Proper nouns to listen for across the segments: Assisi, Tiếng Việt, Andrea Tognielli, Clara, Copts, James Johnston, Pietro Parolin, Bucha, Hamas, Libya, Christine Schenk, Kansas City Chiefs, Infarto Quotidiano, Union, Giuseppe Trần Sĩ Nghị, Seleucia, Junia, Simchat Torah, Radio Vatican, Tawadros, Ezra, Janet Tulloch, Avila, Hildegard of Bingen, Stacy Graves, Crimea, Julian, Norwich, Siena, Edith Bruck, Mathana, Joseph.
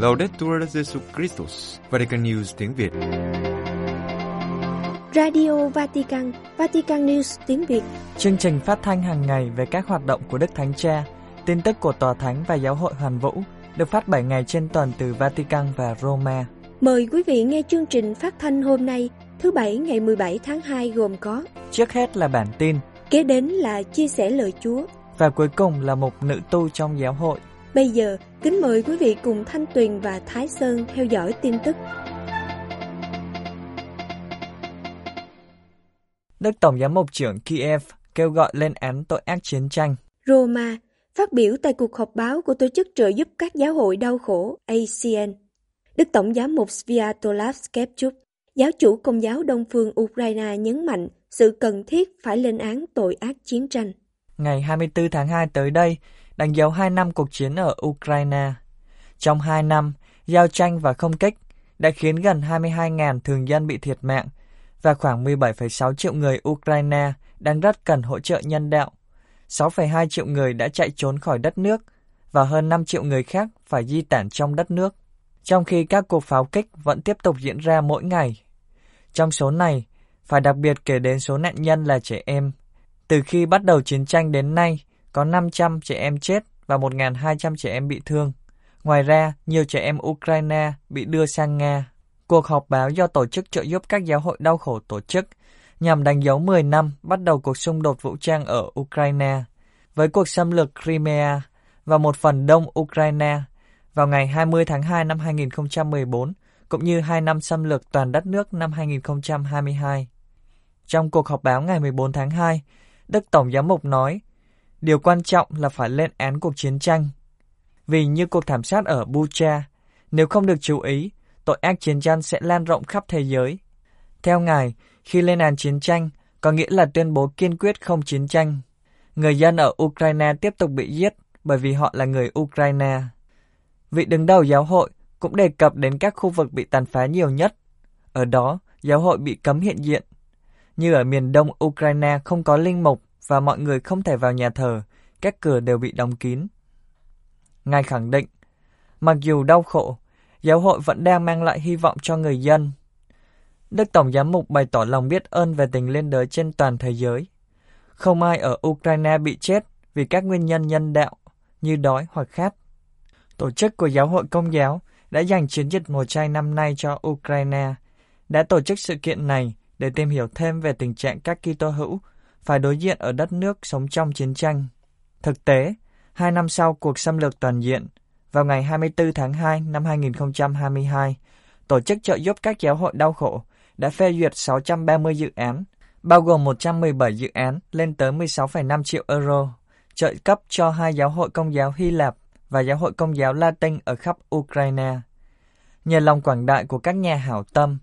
Laudetur Jesus Christus, Vatican News tiếng Việt. Radio Vatican, Vatican News tiếng Việt. Chương trình phát thanh hàng ngày về các hoạt động của Đức Thánh Cha, tin tức của Tòa Thánh và Giáo hội Hoàn Vũ, được phát 7 ngày trên tuần từ Vatican và Roma. Mời quý vị nghe chương trình phát thanh hôm nay, thứ Bảy ngày 17 tháng 2 gồm có: trước hết là bản tin, kế đến là chia sẻ lời Chúa, và cuối cùng là một nữ tu trong giáo hội. Bây giờ, kính mời quý vị cùng Thanh Tuyền và Thái Sơn theo dõi tin tức. Đức Tổng giám mục trưởng Kiev kêu gọi lên án tội ác chiến tranh. Roma phát biểu tại cuộc họp báo của tổ chức trợ giúp các giáo hội đau khổ ACN. Đức Tổng giám mục Sviatoslav Skepchuk, giáo chủ Công giáo Đông phương Ukraine nhấn mạnh sự cần thiết phải lên án tội ác chiến tranh. Ngày 24 tháng 2 tới đây, đánh dấu 2 năm cuộc chiến ở Ukraine. Trong 2 năm, giao tranh và không kích đã khiến gần 22.000 thường dân bị thiệt mạng và khoảng 17,6 triệu người Ukraine đang rất cần hỗ trợ nhân đạo. 6,2 triệu người đã chạy trốn khỏi đất nước và hơn 5 triệu người khác phải di tản trong đất nước, trong khi các cuộc pháo kích vẫn tiếp tục diễn ra mỗi ngày. Trong số này, phải đặc biệt kể đến số nạn nhân là trẻ em. Từ khi bắt đầu chiến tranh đến nay, có 500 trẻ em chết và 1.200 trẻ em bị thương. Ngoài ra, nhiều trẻ em Ukraine bị đưa sang Nga. Cuộc họp báo do Tổ chức Trợ giúp các giáo hội đau khổ tổ chức nhằm đánh dấu 10 năm bắt đầu cuộc xung đột vũ trang ở Ukraine với cuộc xâm lược Crimea và một phần đông Ukraine vào ngày 20 tháng 2 năm 2014, cũng như 2 năm xâm lược toàn đất nước năm 2022. Trong cuộc họp báo ngày 14 tháng 2, Đức Tổng giám mục nói, điều quan trọng là phải lên án cuộc chiến tranh. Vì như cuộc thảm sát ở Bucha, nếu không được chú ý, tội ác chiến tranh sẽ lan rộng khắp thế giới. Theo Ngài, khi lên án chiến tranh, có nghĩa là tuyên bố kiên quyết không chiến tranh. Người dân ở Ukraine tiếp tục bị giết bởi vì họ là người Ukraine. Vị đứng đầu giáo hội cũng đề cập đến các khu vực bị tàn phá nhiều nhất. Ở đó, giáo hội bị cấm hiện diện. Như ở miền đông Ukraine không có linh mục và mọi người không thể vào nhà thờ, các cửa đều bị đóng kín. Ngài khẳng định, mặc dù đau khổ, giáo hội vẫn đang mang lại hy vọng cho người dân. Đức Tổng giám mục bày tỏ lòng biết ơn về tình liên đới trên toàn thế giới. Không ai ở Ukraine bị chết vì các nguyên nhân nhân đạo như đói hoặc khát. Tổ chức của Giáo hội Công giáo đã dành chiến dịch mùa chay năm nay cho Ukraine, đã tổ chức sự kiện này để tìm hiểu thêm về tình trạng các Kitô hữu phải đối diện ở đất nước sống trong chiến tranh. Thực tế, 2 năm sau cuộc xâm lược toàn diện, vào ngày 24 tháng 2 năm 2022, Tổ chức Trợ giúp các giáo hội đau khổ đã phê duyệt 630 dự án, bao gồm 117 dự án lên tới 16,5 triệu euro, trợ cấp cho 2 giáo hội Công giáo Hy Lạp và Giáo hội Công giáo Latin ở khắp Ukraine. Nhờ lòng quảng đại của các nhà hảo tâm,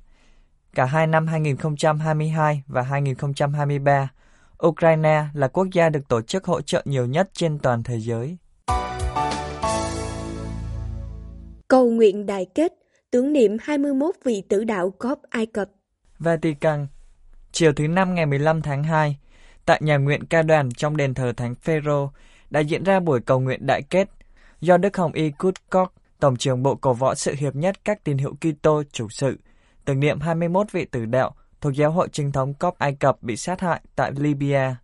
cả 2 năm 2022 và 2023, Ukraine là quốc gia được tổ chức hỗ trợ nhiều nhất trên toàn thế giới. Cầu nguyện đại kết, tưởng niệm 21 vị tử đạo cóp Ai Cập. Vatican, chiều thứ Năm ngày 15 tháng 2, tại nhà nguyện ca đoàn trong đền thờ Thánh Phêrô đã diễn ra buổi cầu nguyện đại kết do Đức Hồng Y Kutkok, Tổng trưởng Bộ Cổ võ Sự hiệp nhất các tín hữu Kitô chủ sự, tưởng niệm 21 vị tử đạo thuộc giáo hội chính thống Cop Ai Cập bị sát hại tại Libya,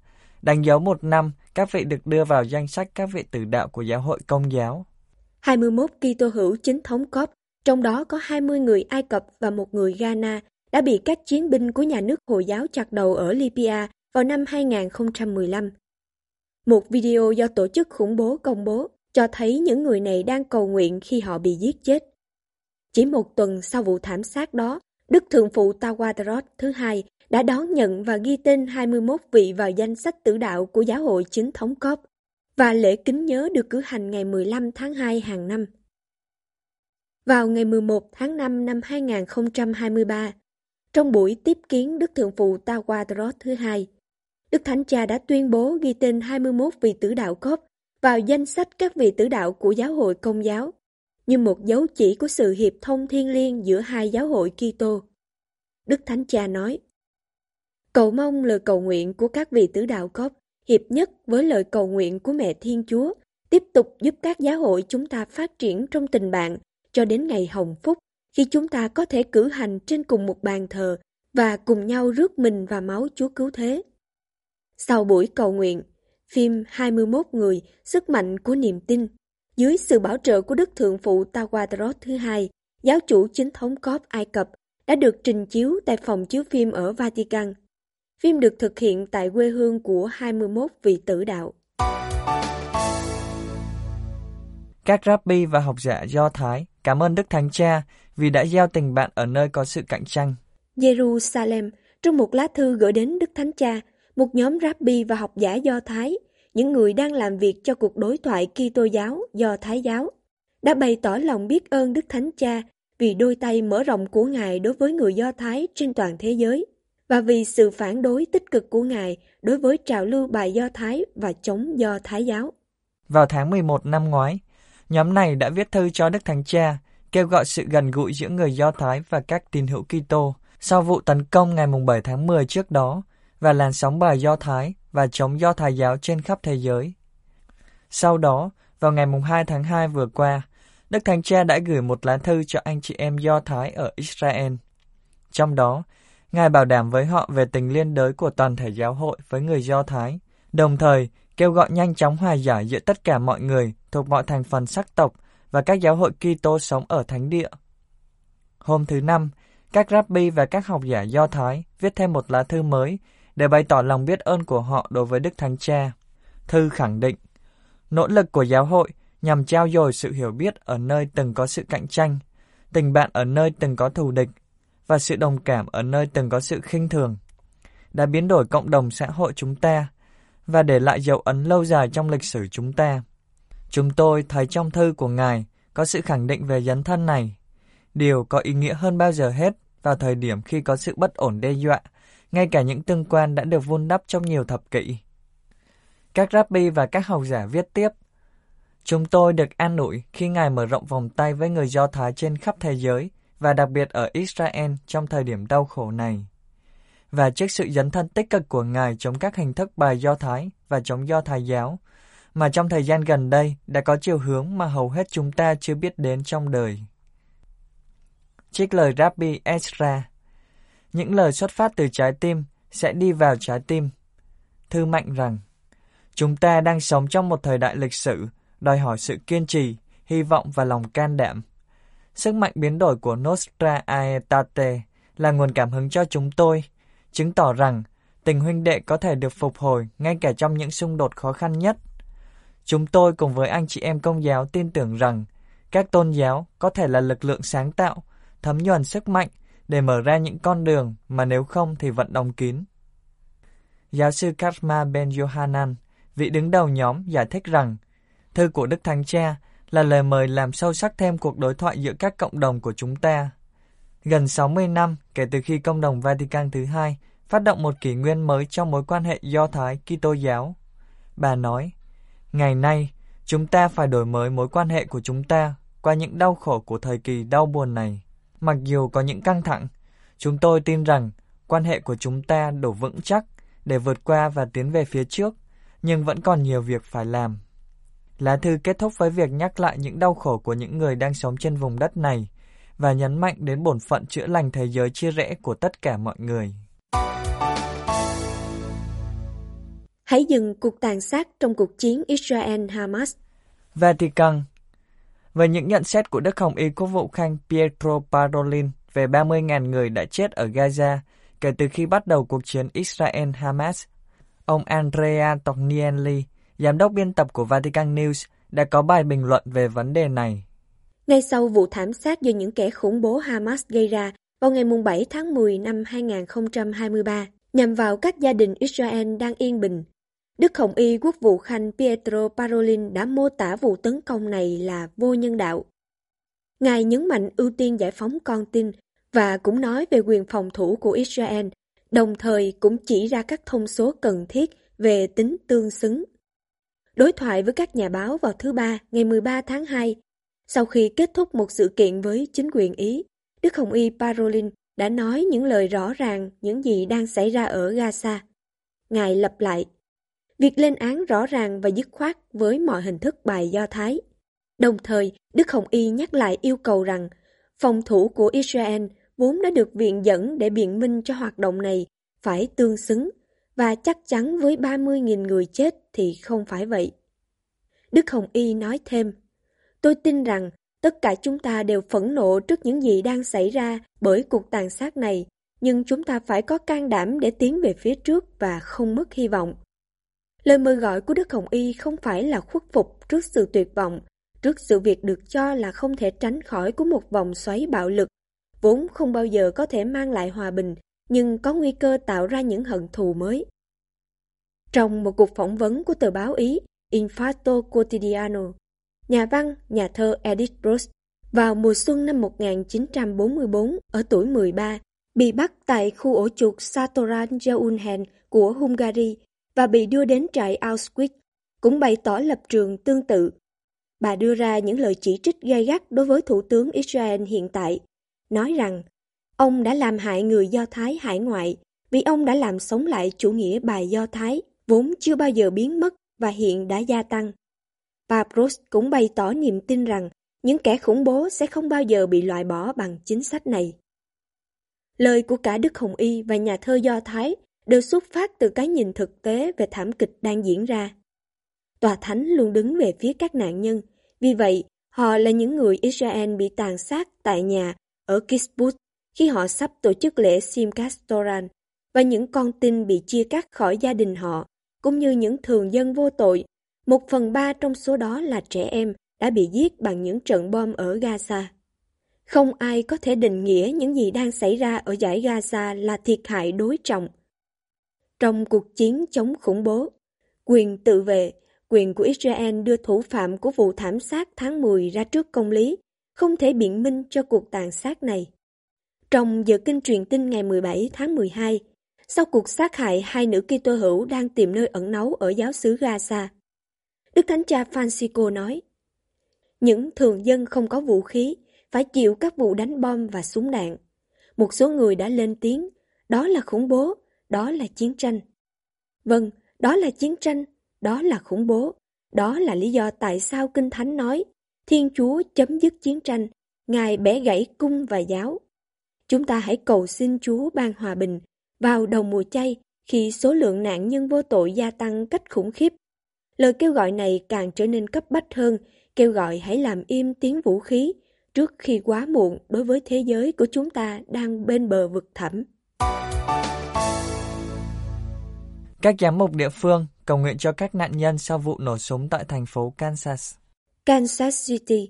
đánh dấu 1 năm các vị được đưa vào danh sách các vị tử đạo của giáo hội Công giáo. 21 Kitô hữu chính thống Cop, trong đó có 20 người Ai Cập và 1 người Ghana, đã bị các chiến binh của nhà nước Hồi giáo chặt đầu ở Libya vào năm 2015. Một video do tổ chức khủng bố công bố cho thấy những người này đang cầu nguyện khi họ bị giết chết. Chỉ 1 tuần sau vụ thảm sát đó, Đức Thượng phụ Tawadros thứ Hai đã đón nhận và ghi tên 21 vị vào danh sách tử đạo của giáo hội chính thống Cop, và lễ kính nhớ được cử hành ngày 15 tháng 2 hàng năm. Vào ngày 11 tháng 5 năm 2023, trong buổi tiếp kiến Đức Thượng phụ Tawadros thứ Hai, Đức Thánh Cha đã tuyên bố ghi tên 21 vị tử đạo Cop vào danh sách các vị tử đạo của giáo hội Công giáo, như một dấu chỉ của sự hiệp thông thiêng liêng giữa hai giáo hội Kitô. Đức Thánh Cha nói, cầu mong lời cầu nguyện của các vị tử đạo Cop hiệp nhất với lời cầu nguyện của Mẹ Thiên Chúa tiếp tục giúp các giáo hội chúng ta phát triển trong tình bạn, cho đến ngày hồng phúc, khi chúng ta có thể cử hành trên cùng một bàn thờ và cùng nhau rước mình và máu Chúa Cứu Thế. Sau buổi cầu nguyện, phim 21 người, sức mạnh của niềm tin, dưới sự bảo trợ của Đức Thượng Phụ Tawadros thứ hai, giáo chủ chính thống Copts Ai Cập, đã được trình chiếu tại phòng chiếu phim ở Vatican. Phim được thực hiện tại quê hương của 21 vị tử đạo. Các rabbi và học giả Do Thái cảm ơn Đức Thánh Cha vì đã gieo tình bạn ở nơi có sự cạnh tranh. Jerusalem, trong một lá thư gửi đến Đức Thánh Cha, một nhóm rabbi và học giả Do Thái, những người đang làm việc cho cuộc đối thoại Kitô giáo Do Thái giáo, đã bày tỏ lòng biết ơn Đức Thánh Cha vì đôi tay mở rộng của Ngài đối với người Do Thái trên toàn thế giới và vì sự phản đối tích cực của Ngài đối với trào lưu bài Do Thái và chống Do Thái giáo. Vào tháng 11 năm ngoái, nhóm này đã viết thư cho Đức Thánh Cha, kêu gọi sự gần gũi giữa người Do Thái và các tín hữu Kitô sau vụ tấn công ngày 7 tháng 10 trước đó và làn sóng bài Do Thái và chống Do Thái giáo trên khắp thế giới. Sau đó, vào ngày 2 tháng 2 vừa qua, Đức Thánh Cha đã gửi một lá thư cho anh chị em Do Thái ở Israel. Trong đó, Ngài bảo đảm với họ về tình liên đới của toàn thể giáo hội với người Do Thái, đồng thời kêu gọi nhanh chóng hòa giải giữa tất cả mọi người thuộc mọi thành phần sắc tộc và các giáo hội Kitô sống ở Thánh Địa. Hôm thứ Năm, các rabbi và các học giả Do Thái viết thêm một lá thư mới để bày tỏ lòng biết ơn của họ đối với Đức Thánh Cha. Thư khẳng định, nỗ lực của giáo hội nhằm trao dồi sự hiểu biết ở nơi từng có sự cạnh tranh, tình bạn ở nơi từng có thù địch, và sự đồng cảm ở nơi từng có sự khinh thường, đã biến đổi cộng đồng xã hội chúng ta và để lại dấu ấn lâu dài trong lịch sử chúng ta. Chúng tôi thấy trong thư của Ngài có sự khẳng định về dấn thân này, điều có ý nghĩa hơn bao giờ hết vào thời điểm khi có sự bất ổn đe dọa, ngay cả những tương quan đã được vun đắp trong nhiều thập kỷ. Các rabbi và các học giả viết tiếp, chúng tôi được an ủi khi Ngài mở rộng vòng tay với người Do Thái trên khắp thế giới và đặc biệt ở Israel trong thời điểm đau khổ này. Và trước sự dấn thân tích cực của Ngài chống các hình thức bài Do Thái và chống Do Thái giáo, mà trong thời gian gần đây đã có chiều hướng mà hầu hết chúng ta chưa biết đến trong đời. Trích lời Rabbi Ezra, những lời xuất phát từ trái tim sẽ đi vào trái tim. Thư mạnh rằng, chúng ta đang sống trong một thời đại lịch sử, đòi hỏi sự kiên trì, hy vọng và lòng can đảm. Sức mạnh biến đổi của Nostra Aetate là nguồn cảm hứng cho chúng tôi, chứng tỏ rằng tình huynh đệ có thể được phục hồi ngay cả trong những xung đột khó khăn nhất. Chúng tôi cùng với anh chị em Công giáo tin tưởng rằng các tôn giáo có thể là lực lượng sáng tạo, thấm nhuần sức mạnh để mở ra những con đường mà nếu không thì vẫn đóng kín. Giáo sư Karma Ben-Yohanan, vị đứng đầu nhóm, giải thích rằng thư của Đức Thánh Cha là lời mời làm sâu sắc thêm cuộc đối thoại giữa các cộng đồng của chúng ta. Gần 60 năm kể từ khi Công đồng Vatican thứ hai phát động một kỷ nguyên mới trong mối quan hệ Do Thái Kitô giáo, bà nói, ngày nay chúng ta phải đổi mới mối quan hệ của chúng ta qua những đau khổ của thời kỳ đau buồn này. Mặc dù có những căng thẳng, chúng tôi tin rằng quan hệ của chúng ta đủ vững chắc để vượt qua và tiến về phía trước, nhưng vẫn còn nhiều việc phải làm. Lá thư kết thúc với việc nhắc lại những đau khổ của những người đang sống trên vùng đất này và nhấn mạnh đến bổn phận chữa lành thế giới chia rẽ của tất cả mọi người. Hãy dừng cuộc tàn sát trong cuộc chiến Israel-Hamas. Vatican. Với những nhận xét của Đức Hồng Y Quốc vụ Khanh Pietro Parolin về 30.000 người đã chết ở Gaza kể từ khi bắt đầu cuộc chiến Israel-Hamas, ông Andrea Tognielli, giám đốc biên tập của Vatican News, đã có bài bình luận về vấn đề này. Ngay sau vụ thảm sát do những kẻ khủng bố Hamas gây ra vào ngày 7 tháng 10 năm 2023, nhằm vào các gia đình Israel đang yên bình, Đức Hồng Y Quốc vụ Khanh Pietro Parolin đã mô tả vụ tấn công này là vô nhân đạo. Ngài nhấn mạnh ưu tiên giải phóng con tin và cũng nói về quyền phòng thủ của Israel, đồng thời cũng chỉ ra các thông số cần thiết về tính tương xứng. Đối thoại với các nhà báo vào thứ Ba, ngày 13 tháng 2, sau khi kết thúc một sự kiện với chính quyền Ý, Đức Hồng Y Parolin đã nói những lời rõ ràng những gì đang xảy ra ở Gaza. Ngài lặp lại, việc lên án rõ ràng và dứt khoát với mọi hình thức bài Do Thái, Đồng thời, Đức Hồng Y nhắc lại yêu cầu rằng phòng thủ của Israel vốn đã được viện dẫn để biện minh cho hoạt động này phải tương xứng, và chắc chắn với 30.000 người chết thì không phải vậy. Đức Hồng Y nói thêm, tôi tin rằng tất cả chúng ta đều phẫn nộ trước những gì đang xảy ra bởi cuộc tàn sát này, nhưng chúng ta phải có can đảm để tiến về phía trước và không mất hy vọng. Lời mời gọi của Đức Hồng Y không phải là khuất phục trước sự tuyệt vọng, trước sự việc được cho là không thể tránh khỏi của một vòng xoáy bạo lực, vốn không bao giờ có thể mang lại hòa bình, nhưng có nguy cơ tạo ra những hận thù mới. Trong một cuộc phỏng vấn của tờ báo Ý Infarto Quotidiano, nhà văn, nhà thơ Edith Bruck vào mùa xuân năm 1944 ở tuổi 13 bị bắt tại khu ổ chuột Sátoraljaújhely của Hungary và bị đưa đến trại Auschwitz, cũng bày tỏ lập trường tương tự. Bà đưa ra những lời chỉ trích gay gắt đối với Thủ tướng Israel hiện tại, nói rằng ông đã làm hại người Do Thái hải ngoại vì ông đã làm sống lại chủ nghĩa bài Do Thái, vốn chưa bao giờ biến mất và hiện đã gia tăng. Tawadros cũng bày tỏ niềm tin rằng những kẻ khủng bố sẽ không bao giờ bị loại bỏ bằng chính sách này. Lời của cả Đức Hồng Y và nhà thơ Do Thái đều xuất phát từ cái nhìn thực tế về thảm kịch đang diễn ra. Tòa Thánh luôn đứng về phía các nạn nhân, vì vậy họ là những người Israel bị tàn sát tại nhà ở Kibbutz khi họ sắp tổ chức lễ Simchat Torah, và những con tin bị chia cắt khỏi gia đình họ, cũng như những thường dân vô tội, 1/3 trong số đó là trẻ em đã bị giết bằng những trận bom ở Gaza. Không ai có thể định nghĩa những gì đang xảy ra ở dải Gaza là thiệt hại đối trọng. Trong cuộc chiến chống khủng bố, quyền tự vệ, quyền của Israel đưa thủ phạm của vụ thảm sát tháng 10 ra trước công lý, không thể biện minh cho cuộc tàn sát này. Trong giờ kinh truyền tin ngày 17 tháng 12, sau cuộc sát hại hai nữ Kitô hữu đang tìm nơi ẩn náu ở giáo xứ Gaza, Đức Thánh Cha Francisco nói, những thường dân không có vũ khí phải chịu các vụ đánh bom và súng đạn. Một số người đã lên tiếng, đó là khủng bố, đó là chiến tranh. Vâng, đó là chiến tranh, đó là khủng bố, đó là lý do tại sao Kinh Thánh nói, Thiên Chúa chấm dứt chiến tranh, Ngài bẻ gãy cung và giáo. Chúng ta hãy cầu xin Chúa ban hòa bình vào đầu mùa chay khi số lượng nạn nhân vô tội gia tăng cách khủng khiếp. Lời kêu gọi này càng trở nên cấp bách hơn, kêu gọi hãy làm im tiếng vũ khí trước khi quá muộn đối với thế giới của chúng ta đang bên bờ vực thẳm. Các giám mục địa phương cầu nguyện cho các nạn nhân sau vụ nổ súng tại thành phố Kansas City.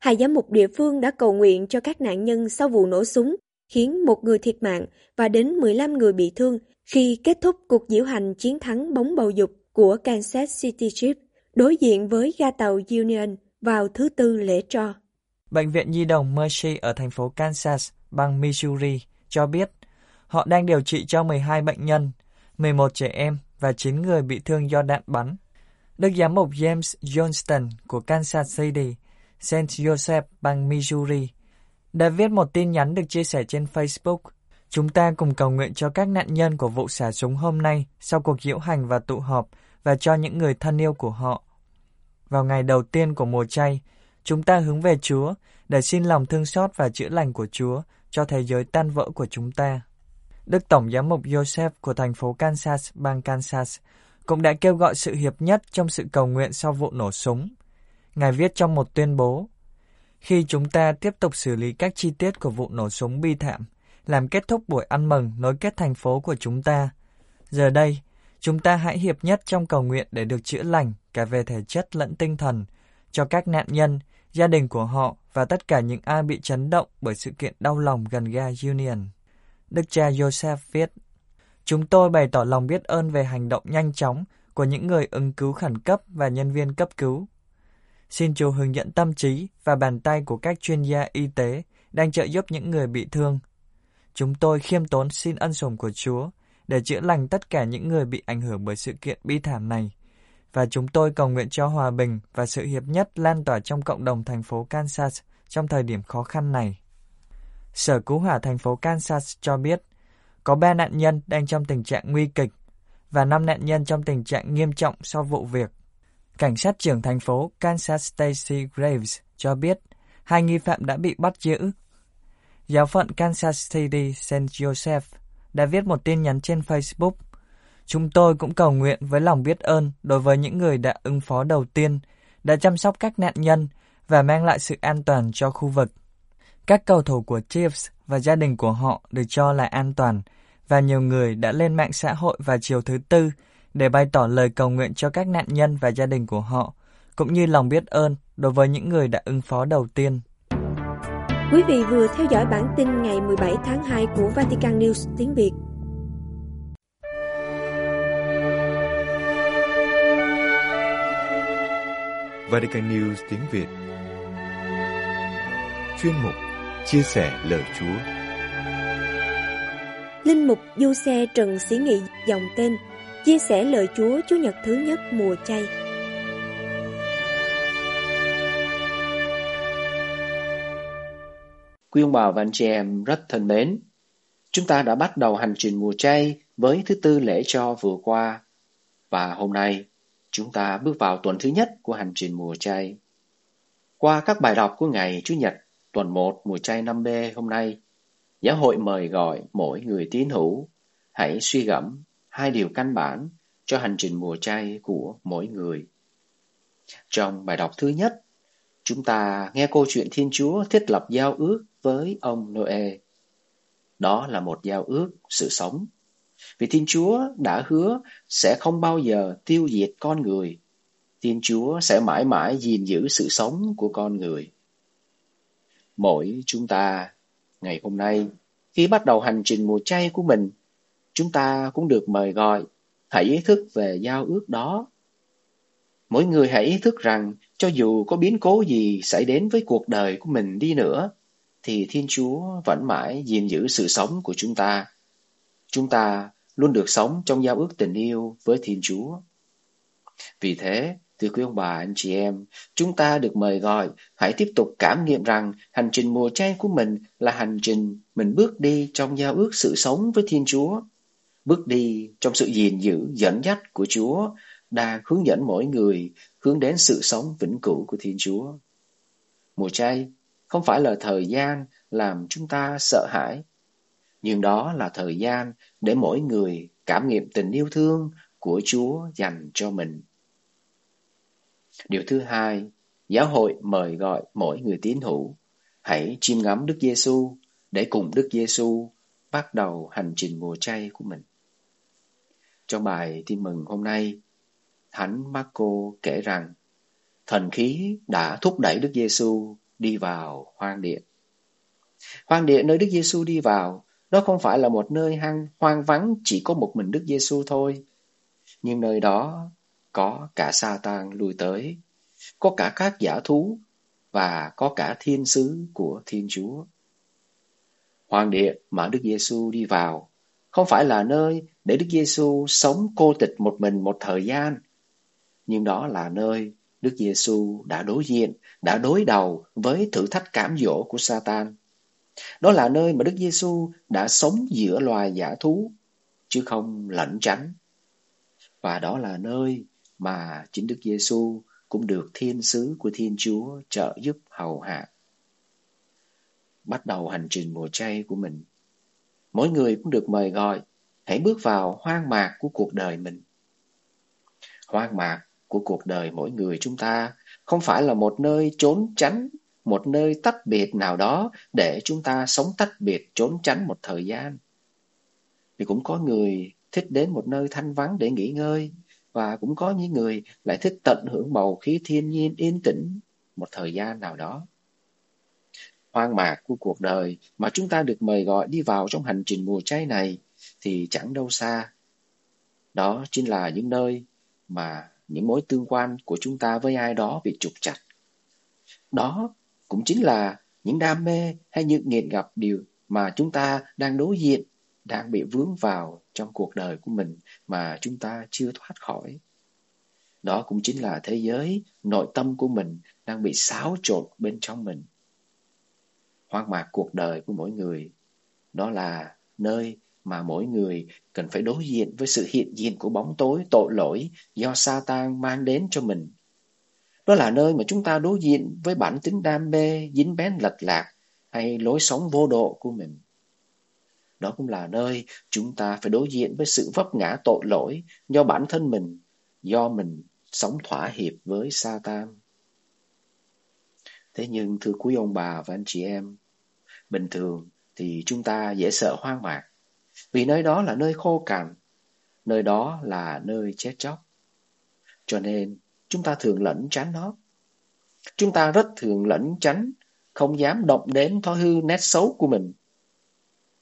Hai giám mục địa phương đã cầu nguyện cho các nạn nhân sau vụ nổ súng, khiến 1 người thiệt mạng và đến 15 người bị thương khi kết thúc cuộc diễu hành chiến thắng bóng bầu dục của Kansas City Chiefs đối diện với ga tàu Union vào thứ Tư lễ tro. Bệnh viện Nhi đồng Mercy ở thành phố Kansas, bang Missouri, cho biết họ đang điều trị cho 12 bệnh nhân, 11 trẻ em và 9 người bị thương do đạn bắn. Đức giám mục James Johnston của Kansas City, St. Joseph, bang Missouri, đã viết một tin nhắn được chia sẻ trên Facebook. Chúng ta cùng cầu nguyện cho các nạn nhân của vụ xả súng hôm nay sau cuộc diễu hành và tụ họp, và cho những người thân yêu của họ. Vào ngày đầu tiên của mùa chay, chúng ta hướng về Chúa để xin lòng thương xót và chữa lành của Chúa cho thế giới tan vỡ của chúng ta. Đức Tổng giám mục Joseph của thành phố Kansas, bang Kansas, cũng đã kêu gọi sự hiệp nhất trong sự cầu nguyện sau vụ nổ súng. Ngài viết trong một tuyên bố, khi chúng ta tiếp tục xử lý các chi tiết của vụ nổ súng bi thảm, làm kết thúc buổi ăn mừng nối kết thành phố của chúng ta. Giờ đây, chúng ta hãy hiệp nhất trong cầu nguyện để được chữa lành cả về thể chất lẫn tinh thần cho các nạn nhân, gia đình của họ và tất cả những ai bị chấn động bởi sự kiện đau lòng gần ga Union. Đức cha Joseph viết, chúng tôi bày tỏ lòng biết ơn về hành động nhanh chóng của những người ứng cứu khẩn cấp và nhân viên cấp cứu. Xin Chúa hướng dẫn tâm trí và bàn tay của các chuyên gia y tế đang trợ giúp những người bị thương. Chúng tôi khiêm tốn xin ân sủng của Chúa để chữa lành tất cả những người bị ảnh hưởng bởi sự kiện bi thảm này. Và chúng tôi cầu nguyện cho hòa bình và sự hiệp nhất lan tỏa trong cộng đồng thành phố Kansas trong thời điểm khó khăn này. Sở Cứu hỏa thành phố Kansas cho biết có 3 nạn nhân đang trong tình trạng nguy kịch và 5 nạn nhân trong tình trạng nghiêm trọng sau vụ việc. Cảnh sát trưởng thành phố Kansas Stacy Graves cho biết hai nghi phạm đã bị bắt giữ. Giáo phận Kansas City Joseph đã viết một tin nhắn trên Facebook. Chúng tôi cũng cầu nguyện với lòng biết ơn đối với những người đã ứng phó đầu tiên, đã chăm sóc các nạn nhân và mang lại sự an toàn cho khu vực. Các cầu thủ của Chiefs và gia đình của họ được cho là an toàn, và nhiều người đã lên mạng xã hội vào chiều thứ Tư để bày tỏ lời cầu nguyện cho các nạn nhân và gia đình của họ, cũng như lòng biết ơn đối với những người đã ứng phó đầu tiên. Quý vị vừa theo dõi bản tin ngày 17 tháng 2 của Vatican News tiếng Việt. Vatican News tiếng Việt. Chuyên mục Chia sẻ lời Chúa. Linh mục Giuseppe Trần Sĩ Nghị dòng tên chia sẻ lời Chúa Chủ nhật thứ nhất mùa chay. Quý ông bà và anh chị em rất thân mến, chúng ta đã bắt đầu hành trình mùa chay với thứ Tư lễ cho vừa qua, và hôm nay chúng ta bước vào tuần thứ nhất của hành trình mùa chay. Qua các bài đọc của ngày Chủ nhật tuần 1 mùa chay 5B hôm nay, Giáo hội mời gọi mỗi người tín hữu hãy suy gẫm hai điều căn bản cho hành trình mùa chay của mỗi người. Trong bài đọc thứ nhất, chúng ta nghe câu chuyện Thiên Chúa thiết lập giao ước với ông Noe. Đó là một giao ước sự sống, vì Thiên Chúa đã hứa sẽ không bao giờ tiêu diệt con người. Thiên Chúa sẽ mãi mãi gìn giữ sự sống của con người. Mỗi chúng ta, ngày hôm nay, khi bắt đầu hành trình mùa chay của mình, chúng ta cũng được mời gọi hãy ý thức về giao ước đó. Mỗi người hãy ý thức rằng cho dù có biến cố gì xảy đến với cuộc đời của mình đi nữa, thì Thiên Chúa vẫn mãi gìn giữ sự sống của chúng ta. Chúng ta luôn được sống trong giao ước tình yêu với Thiên Chúa. Vì thế, thưa quý ông bà, anh chị em, chúng ta được mời gọi hãy tiếp tục cảm nghiệm rằng hành trình mùa chay của mình là hành trình mình bước đi trong giao ước sự sống với Thiên Chúa, bước đi trong sự gìn giữ dẫn dắt của Chúa đang hướng dẫn mỗi người hướng đến sự sống vĩnh cửu của Thiên Chúa. Mùa chay không phải là thời gian làm chúng ta sợ hãi, nhưng đó là thời gian để mỗi người cảm nghiệm tình yêu thương của Chúa dành cho mình. Điều thứ hai, Giáo hội mời gọi mỗi người tín hữu hãy chiêm ngắm Đức Giêsu để cùng Đức Giêsu bắt đầu hành trình mùa chay của mình. Trong bài Tin Mừng hôm nay, Thánh Marco kể rằng thần khí đã thúc đẩy Đức Giêsu đi vào hoang địa. Hoang địa nơi Đức Giêsu đi vào, đó không phải là một nơi hoang vắng chỉ có một mình Đức Giêsu thôi, nhưng nơi đó có cả Sa-tan lui tới, có cả các giả thú và có cả thiên sứ của Thiên Chúa. Hoang địa mà Đức Giêsu đi vào không phải là nơi để Đức Giêsu sống cô tịch một mình một thời gian, nhưng đó là nơi Đức Giêsu đã đối diện, đã đối đầu với thử thách cám dỗ của Sa-tan. Đó là nơi mà Đức Giêsu đã sống giữa loài giả thú chứ không lẩn tránh. Và đó là nơi mà chính Đức Giêsu cũng được thiên sứ của Thiên Chúa trợ giúp hầu hạ. Bắt đầu hành trình mùa chay của mình, mỗi người cũng được mời gọi hãy bước vào hoang mạc của cuộc đời mình. Hoang mạc của cuộc đời mỗi người chúng ta không phải là một nơi trốn tránh, một nơi tách biệt nào đó để chúng ta sống tách biệt trốn tránh một thời gian. Vì cũng có người thích đến một nơi thanh vắng để nghỉ ngơi, và cũng có những người lại thích tận hưởng bầu khí thiên nhiên yên tĩnh một thời gian nào đó. Hoang mạc của cuộc đời mà chúng ta được mời gọi đi vào trong hành trình mùa chay này thì chẳng đâu xa. Đó chính là những nơi mà những mối tương quan của chúng ta với ai đó bị trục trặc. Đó cũng chính là những đam mê hay những nghiện ngập điều mà chúng ta đang đối diện, đang bị vướng vào trong cuộc đời của mình mà chúng ta chưa thoát khỏi. Đó cũng chính là thế giới nội tâm của mình đang bị xáo trộn bên trong mình. Hoang mạc cuộc đời của mỗi người, đó là nơi mà mỗi người cần phải đối diện với sự hiện diện của bóng tối tội lỗi do Sa-tan mang đến cho mình, Nó là nơi mà chúng ta đối diện với bản tính đam mê, dính bén lật lạc hay lối sống vô độ của mình. Đó cũng là nơi chúng ta phải đối diện với sự vấp ngã tội lỗi do bản thân mình, do mình sống thỏa hiệp với Satan. Thế nhưng thưa quý ông bà và anh chị em, bình thường thì chúng ta dễ sợ hoang mạc, vì nơi đó là nơi khô cằn, nơi đó là nơi chết chóc. Cho nên chúng ta thường lẩn tránh nó. Chúng ta rất thường lẩn tránh, không dám động đến thói hư nét xấu của mình,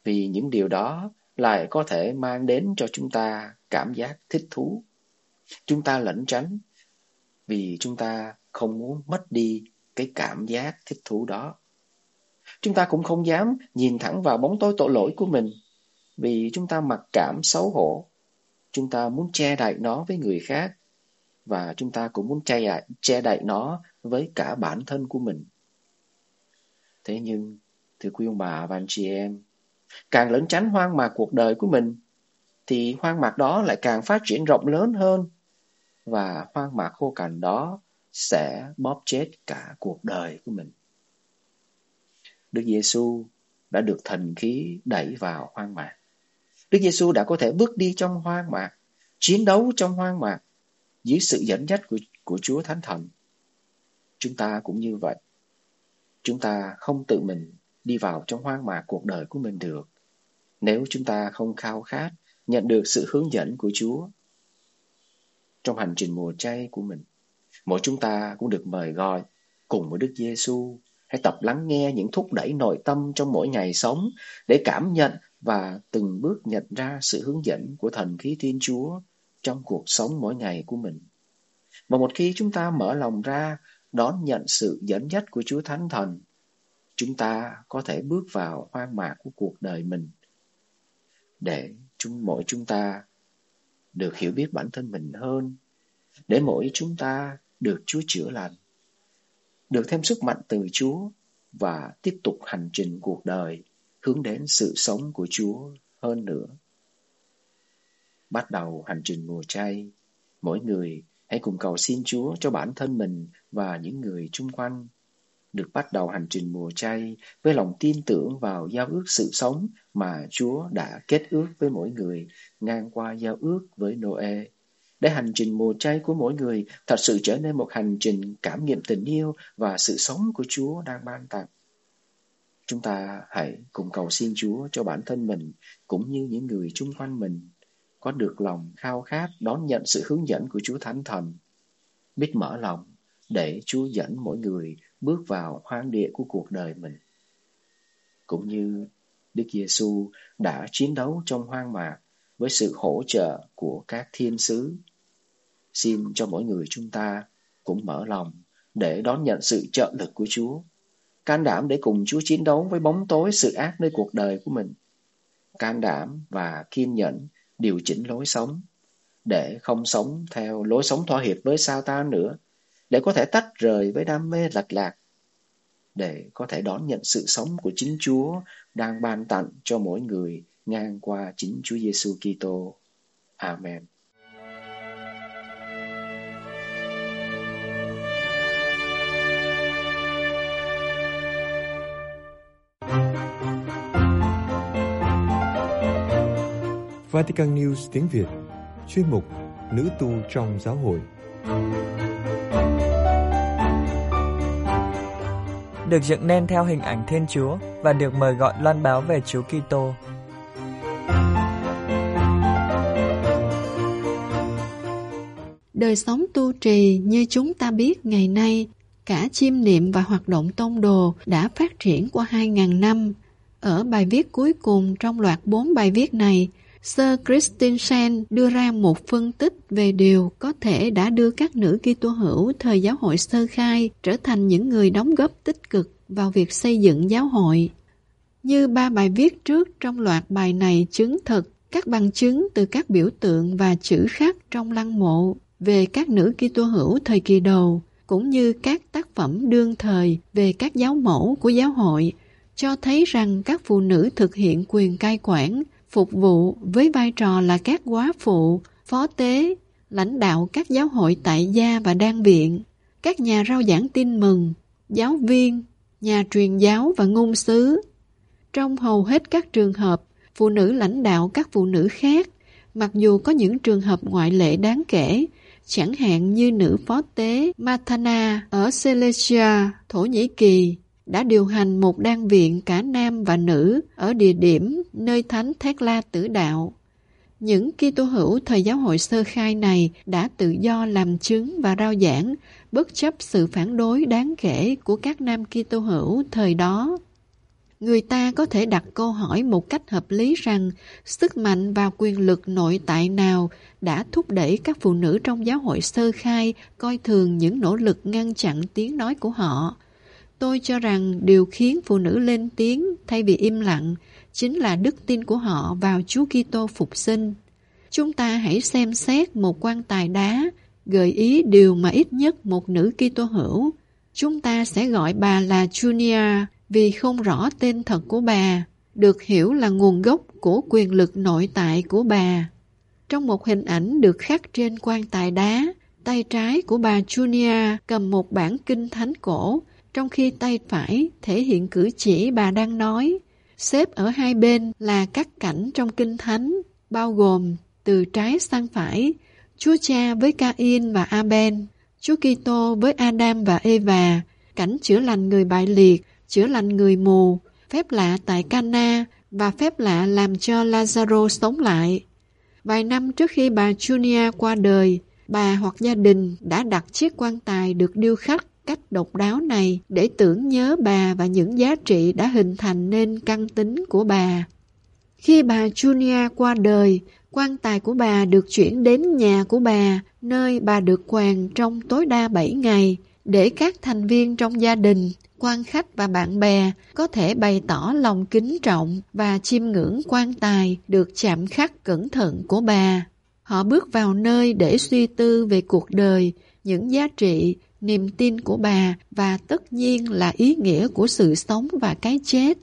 vì những điều đó lại có thể mang đến cho chúng ta cảm giác thích thú. Chúng ta lẩn tránh vì chúng ta không muốn mất đi cái cảm giác thích thú đó. Chúng ta cũng không dám nhìn thẳng vào bóng tối tội lỗi của mình, vì chúng ta mặc cảm xấu hổ. Chúng ta muốn che đậy nó với người khác, và chúng ta cũng muốn che đậy nó với cả bản thân của mình. Thế nhưng, thưa quý ông bà và anh chị em, càng lẩn tránh hoang mạc cuộc đời của mình, thì hoang mạc đó lại càng phát triển rộng lớn hơn, và hoang mạc khô cằn đó sẽ bóp chết cả cuộc đời của mình. Đức Giê-xu đã được thần khí đẩy vào hoang mạc. Đức Giê-xu đã có thể bước đi trong hoang mạc, chiến đấu trong hoang mạc, dưới sự dẫn dắt của Chúa Thánh Thần. Chúng ta cũng như vậy. Chúng ta không tự mình đi vào trong hoang mạc cuộc đời của mình được, nếu chúng ta không khao khát nhận được sự hướng dẫn của Chúa. Trong hành trình mùa chay của mình, mỗi chúng ta cũng được mời gọi cùng với Đức Giê-xu. Hãy tập lắng nghe những thúc đẩy nội tâm trong mỗi ngày sống, để cảm nhận và từng bước nhận ra sự hướng dẫn của thần khí Thiên Chúa trong cuộc sống mỗi ngày của mình. Và một khi chúng ta mở lòng ra, đón nhận sự dẫn dắt của Chúa Thánh Thần, chúng ta có thể bước vào hoang mạc của cuộc đời mình, để mỗi chúng ta được hiểu biết bản thân mình hơn, để mỗi chúng ta được Chúa chữa lành, được thêm sức mạnh từ Chúa, và tiếp tục hành trình cuộc đời hướng đến sự sống của Chúa hơn nữa. Bắt đầu hành trình mùa chay, mỗi người hãy cùng cầu xin Chúa cho bản thân mình và những người chung quanh được bắt đầu hành trình mùa chay với lòng tin tưởng vào giao ước sự sống mà Chúa đã kết ước với mỗi người ngang qua giao ước với Nô-ê, để hành trình mùa chay của mỗi người thật sự trở nên một hành trình cảm nghiệm tình yêu và sự sống của Chúa đang ban tặng. Chúng ta hãy cùng cầu xin Chúa cho bản thân mình cũng như những người chung quanh mình có được lòng khao khát đón nhận sự hướng dẫn của Chúa Thánh Thần, biết mở lòng để Chúa dẫn mỗi người bước vào hoang địa của cuộc đời mình. Cũng như Đức Giê-xu đã chiến đấu trong hoang mạc với sự hỗ trợ của các thiên sứ, xin cho mỗi người chúng ta cũng mở lòng để đón nhận sự trợ lực của Chúa, can đảm để cùng Chúa chiến đấu với bóng tối sự ác nơi cuộc đời của mình, can đảm và kiên nhẫn điều chỉnh lối sống, để không sống theo lối sống thỏa hiệp với Satan nữa, để có thể tách rời với đam mê lệch lạc, để có thể đón nhận sự sống của chính Chúa đang ban tặng cho mỗi người ngang qua chính Chúa Giêsu Kitô. Amen. Vatican News tiếng Việt, chuyên mục Nữ tu trong giáo hội, được dựng nên theo hình ảnh Thiên Chúa và được mời gọi loan báo về Chúa Kitô. Đời sống tu trì như chúng ta biết ngày nay, cả chiêm niệm và hoạt động tông đồ đã phát triển qua 2.000 năm. Ở bài viết cuối cùng trong loạt 4 bài viết này, Sir Christine Schenk đưa ra một phân tích về điều có thể đã đưa các nữ Kitô hữu thời giáo hội sơ khai trở thành những người đóng góp tích cực vào việc xây dựng giáo hội. Như 3 bài viết trước trong loạt bài này chứng thực, các bằng chứng từ các biểu tượng và chữ khắc trong lăng mộ về các nữ Kitô hữu thời kỳ đầu, cũng như các tác phẩm đương thời về các giáo mẫu của giáo hội, cho thấy rằng các phụ nữ thực hiện quyền cai quản, phục vụ với vai trò là các góa phụ, phó tế, lãnh đạo các giáo hội tại gia và đan viện. các nhà rao giảng tin mừng, giáo viên, nhà truyền giáo và ngôn sứ. Trong hầu hết các trường hợp, phụ nữ lãnh đạo các phụ nữ khác, mặc dù có những trường hợp ngoại lệ đáng kể, chẳng hạn như nữ phó tế Mathana ở Seleucia, Thổ Nhĩ Kỳ, đã điều hành một đan viện cả nam và nữ ở địa điểm nơi thánh Thecla tử đạo. Những Kitô hữu thời giáo hội sơ khai này đã tự do làm chứng và rao giảng, bất chấp sự phản đối đáng kể của các nam Kitô hữu thời đó. Người ta có thể đặt câu hỏi một cách hợp lý rằng sức mạnh và quyền lực nội tại nào đã thúc đẩy các phụ nữ trong giáo hội sơ khai coi thường những nỗ lực ngăn chặn tiếng nói của họ. Tôi cho rằng điều khiến phụ nữ lên tiếng thay vì im lặng chính là đức tin của họ vào Chúa Kitô phục sinh. Chúng ta hãy xem xét một quan tài đá, gợi ý điều mà ít nhất một nữ Kitô hữu. Chúng ta sẽ gọi bà là Junia vì không rõ tên thật của bà, được hiểu là nguồn gốc của quyền lực nội tại của bà. Trong một hình ảnh được khắc trên quan tài đá, tay trái của bà Junia cầm một bản kinh thánh cổ, trong khi tay phải thể hiện cử chỉ bà đang nói. Xếp ở hai bên là các cảnh trong kinh thánh, bao gồm từ trái sang phải, Chúa Cha với Cain và Abel, Chúa Kitô với Adam và Eva, cảnh chữa lành người bại liệt, chữa lành người mù, phép lạ tại Cana và phép lạ làm cho Lazaro sống lại. Vài năm trước khi bà Junia qua đời, bà hoặc gia đình đã đặt chiếc quan tài được điêu khắc cách độc đáo này để tưởng nhớ bà và những giá trị đã hình thành nên căn tính của bà. Khi bà Junia qua đời, quan tài của bà được chuyển đến nhà của bà, nơi bà được quàng trong tối đa 7 ngày, để các thành viên trong gia đình, quan khách và bạn bè có thể bày tỏ lòng kính trọng và chiêm ngưỡng quan tài được chạm khắc cẩn thận của bà. Họ bước vào nơi để suy tư về cuộc đời, những giá trị, niềm tin của bà và tất nhiên là ý nghĩa của sự sống và cái chết.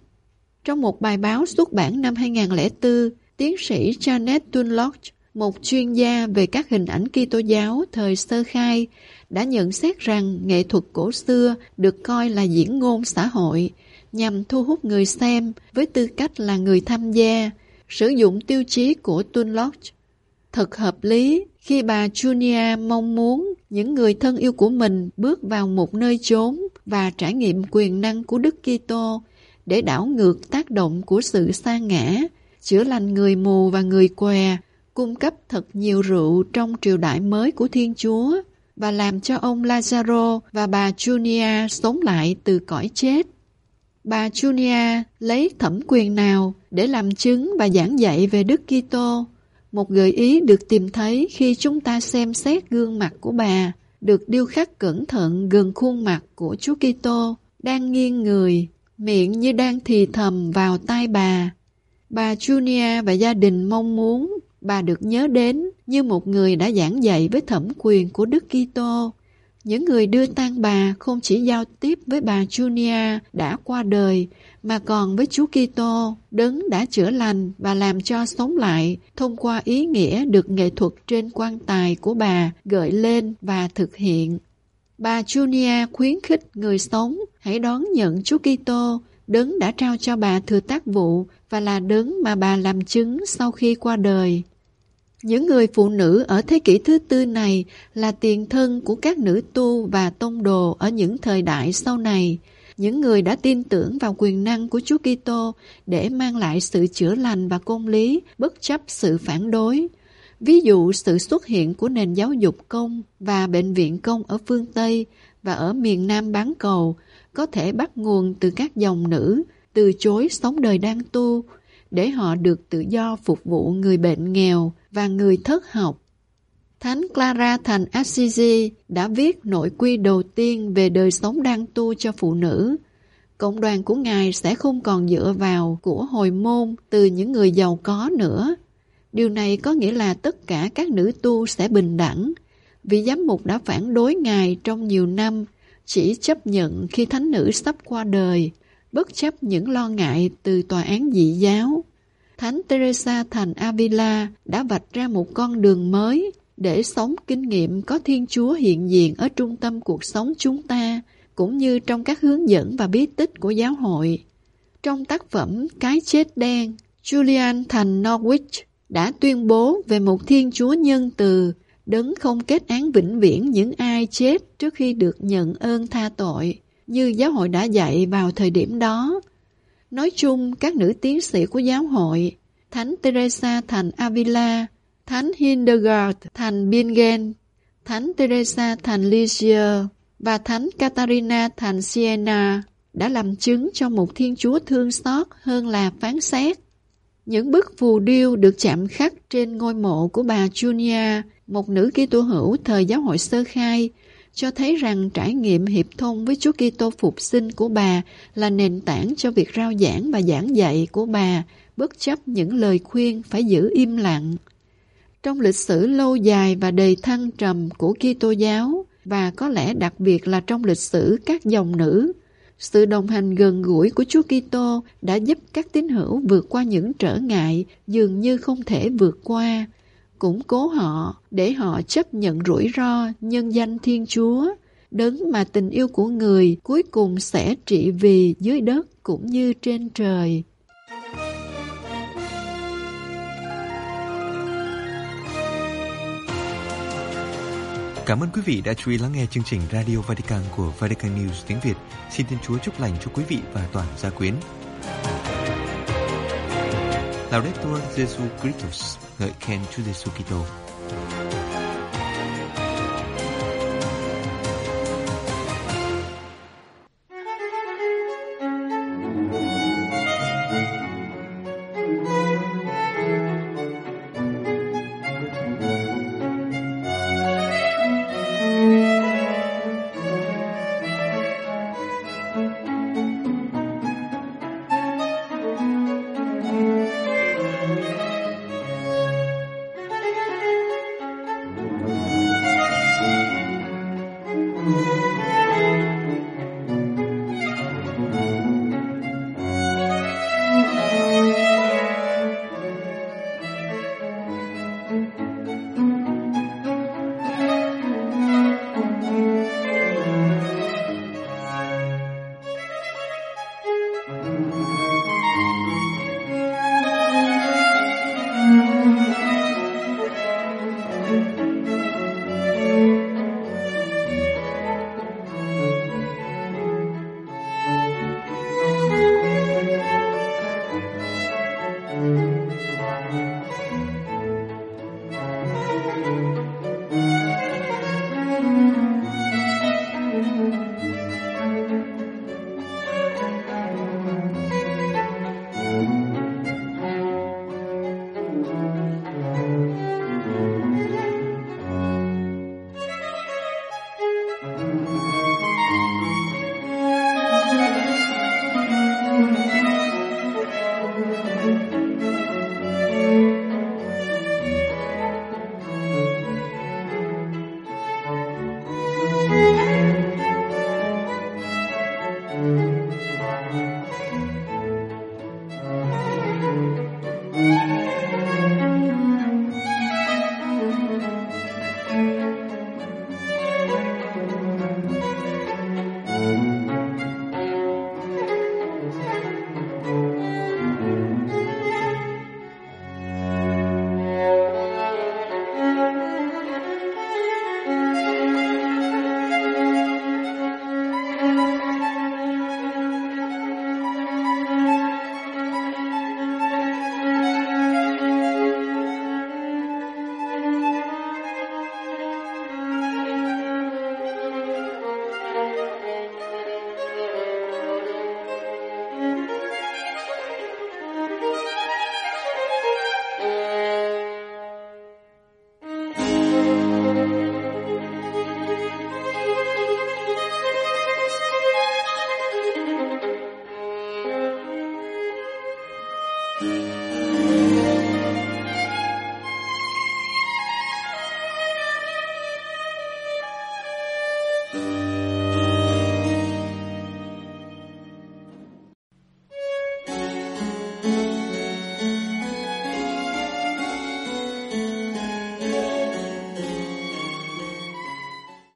Trong một bài báo xuất bản năm 2004, tiến sĩ Janet Tulloch, một chuyên gia về các hình ảnh Kitô giáo thời sơ khai, đã nhận xét rằng nghệ thuật cổ xưa được coi là diễn ngôn xã hội nhằm thu hút người xem với tư cách là người tham gia, sử dụng tiêu chí của Tulloch. Thật hợp lý khi bà Junia mong muốn những người thân yêu của mình bước vào một nơi chốn và trải nghiệm quyền năng của Đức Kitô để đảo ngược tác động của sự sa ngã, chữa lành người mù và người què, cung cấp thật nhiều rượu trong triều đại mới của Thiên Chúa và làm cho ông Lazaro và bà Junia sống lại từ cõi chết. Bà Junia lấy thẩm quyền nào để làm chứng và giảng dạy về Đức Kitô? Một gợi ý được tìm thấy khi chúng ta xem xét gương mặt của bà, được điêu khắc cẩn thận gần khuôn mặt của Chúa Kitô, đang nghiêng người, miệng như đang thì thầm vào tai bà. Bà Junia và gia đình mong muốn bà được nhớ đến như một người đã giảng dạy với thẩm quyền của Đức Kitô. Những người đưa tang bà không chỉ giao tiếp với bà Junia đã qua đời, mà còn với Chúa Kitô, đấng đã chữa lành và làm cho sống lại thông qua ý nghĩa được nghệ thuật trên quan tài của bà gợi lên và thực hiện. Bà Junia khuyến khích người sống hãy đón nhận Chúa Kitô, đấng đã trao cho bà thừa tác vụ và là đấng mà bà làm chứng sau khi qua đời. Những người phụ nữ ở thế kỷ thứ tư này là tiền thân của các nữ tu và tông đồ ở những thời đại sau này, những người đã tin tưởng vào quyền năng của Chúa Kitô để mang lại sự chữa lành và công lý bất chấp sự phản đối. Ví dụ sự xuất hiện của nền giáo dục công và bệnh viện công ở phương Tây và ở miền Nam bán cầu có thể bắt nguồn từ các dòng nữ từ chối sống đời đang tu để họ được tự do phục vụ người bệnh nghèo và người thất học. Thánh Clara thành Assisi đã viết nội quy đầu tiên về đời sống đang tu cho phụ nữ. Cộng đoàn của Ngài sẽ không còn dựa vào của hồi môn từ những người giàu có nữa. Điều này có nghĩa là tất cả các nữ tu sẽ bình đẳng. Vị giám mục đã phản đối Ngài trong nhiều năm, chỉ chấp nhận khi thánh nữ sắp qua đời, bất chấp những lo ngại từ tòa án dị giáo. Thánh Teresa thành Avila đã vạch ra một con đường mới, để sống kinh nghiệm có Thiên Chúa hiện diện ở trung tâm cuộc sống chúng ta, cũng như trong các hướng dẫn và bí tích của giáo hội. Trong tác phẩm Cái Chết Đen, Julian Thành Norwich đã tuyên bố về một Thiên Chúa nhân từ, đấng không kết án vĩnh viễn những ai chết trước khi được nhận ơn tha tội, như giáo hội đã dạy vào thời điểm đó. Nói chung, các nữ tiến sĩ của giáo hội, Thánh Teresa Thành Avila, Thánh Hildegard Thành Bingen, Thánh Teresa Thành Lisieux và Thánh Catarina Thành Siena đã làm chứng cho một Thiên Chúa thương xót hơn là phán xét. Những bức phù điêu được chạm khắc trên ngôi mộ của bà Junia, một nữ Kitô hữu thời giáo hội sơ khai, cho thấy rằng trải nghiệm hiệp thông với Chúa Kitô phục sinh của bà là nền tảng cho việc rao giảng và giảng dạy của bà, bất chấp những lời khuyên phải giữ im lặng. Trong lịch sử lâu dài và đầy thăng trầm của Kitô giáo, và có lẽ đặc biệt là trong lịch sử các dòng nữ, sự đồng hành gần gũi của Chúa Kitô đã giúp các tín hữu vượt qua những trở ngại dường như không thể vượt qua, củng cố họ để họ chấp nhận rủi ro nhân danh Thiên Chúa, đấng mà tình yêu của người cuối cùng sẽ trị vì dưới đất cũng như trên trời. Cảm ơn quý vị đã chú ý lắng nghe chương trình Radio Vatican của Vatican News tiếng Việt. Xin Thiên Chúa chúc lành cho quý vị và toàn gia quyến. Laudetur Jesus Christus, ngợi khen Chúa Giêsu Kitô.